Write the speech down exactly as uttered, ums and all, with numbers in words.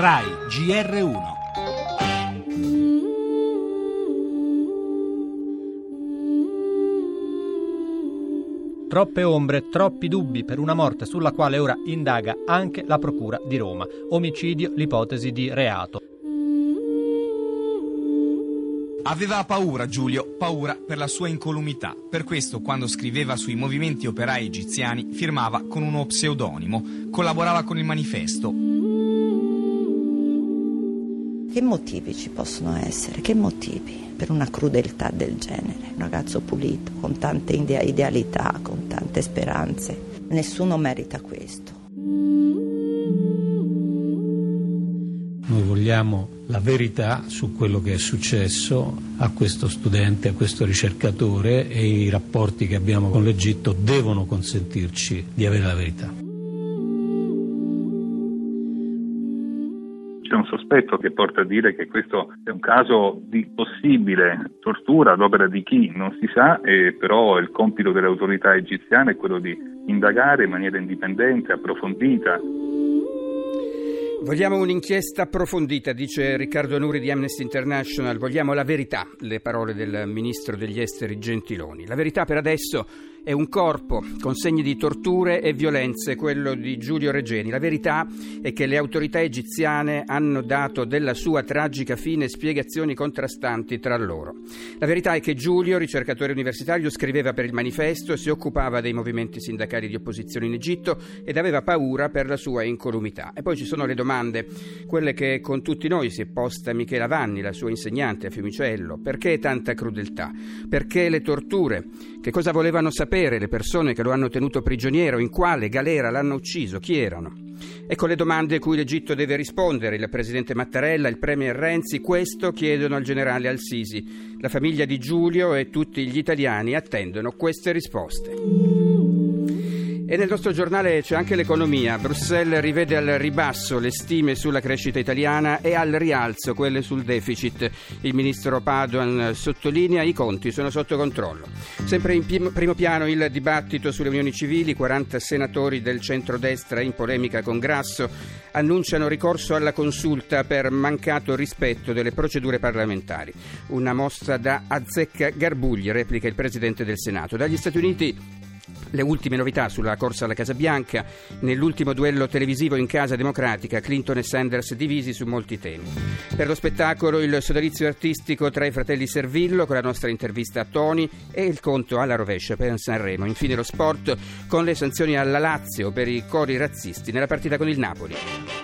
RAI G R uno. Troppe ombre, troppi dubbi per una morte sulla quale ora indaga anche la Procura di Roma. Omicidio, l'ipotesi di reato. Aveva paura Giulio, paura per la sua incolumità. Per questo, quando scriveva sui movimenti operai egiziani, firmava con uno pseudonimo. Collaborava con il manifesto. Che motivi ci possono essere? Che motivi per una crudeltà del genere? Un ragazzo pulito, con tante idealità, con tante speranze. Nessuno merita questo. Noi vogliamo la verità su quello che è successo a questo studente, a questo ricercatore, e i rapporti che abbiamo con l'Egitto devono consentirci di avere la verità. C'è un sospetto che porta a dire che questo è un caso di possibile tortura ad opera di chi non si sa, e però il compito delle autorità egiziane è quello di indagare in maniera indipendente, approfondita. Vogliamo un'inchiesta approfondita, dice Riccardo Nuri di Amnesty International. Vogliamo la verità, le parole del ministro degli esteri Gentiloni. La verità per adesso è un corpo con segni di torture e violenze, quello di Giulio Regeni. La verità è che le autorità egiziane hanno dato della sua tragica fine spiegazioni contrastanti tra loro. La verità è che Giulio, ricercatore universitario, scriveva per il manifesto, si occupava dei movimenti sindacali di opposizione in Egitto ed aveva paura per la sua incolumità. E poi ci sono le domande. Domande, quelle che con tutti noi si è posta Michela Vanni, la sua insegnante a Fiumicello. Perché tanta crudeltà? Perché le torture? Che cosa volevano sapere le persone che lo hanno tenuto prigioniero? In quale galera l'hanno ucciso? Chi erano? Ecco le domande cui l'Egitto deve rispondere. Il presidente Mattarella, il premier Renzi, questo chiedono al generale Alsisi. La famiglia di Giulio e tutti gli italiani attendono queste risposte. E nel nostro giornale c'è anche l'economia. Bruxelles rivede al ribasso le stime sulla crescita italiana e al rialzo quelle sul deficit. Il ministro Padoan sottolinea: i conti sono sotto controllo. Sempre in primo piano il dibattito sulle unioni civili. quaranta senatori del centrodestra in polemica con Grasso annunciano ricorso alla consulta per mancato rispetto delle procedure parlamentari. Una mossa da Azzecca Garbugli, replica il presidente del Senato. Dagli Stati Uniti le ultime novità sulla corsa alla Casa Bianca. Nell'ultimo duello televisivo in casa democratica, Clinton e Sanders divisi su molti temi. Per lo spettacolo, il sodalizio artistico tra i fratelli Servillo, con la nostra intervista a Tony, e il conto alla rovescia per Sanremo. Infine lo sport, con le sanzioni alla Lazio per i cori razzisti nella partita con il Napoli.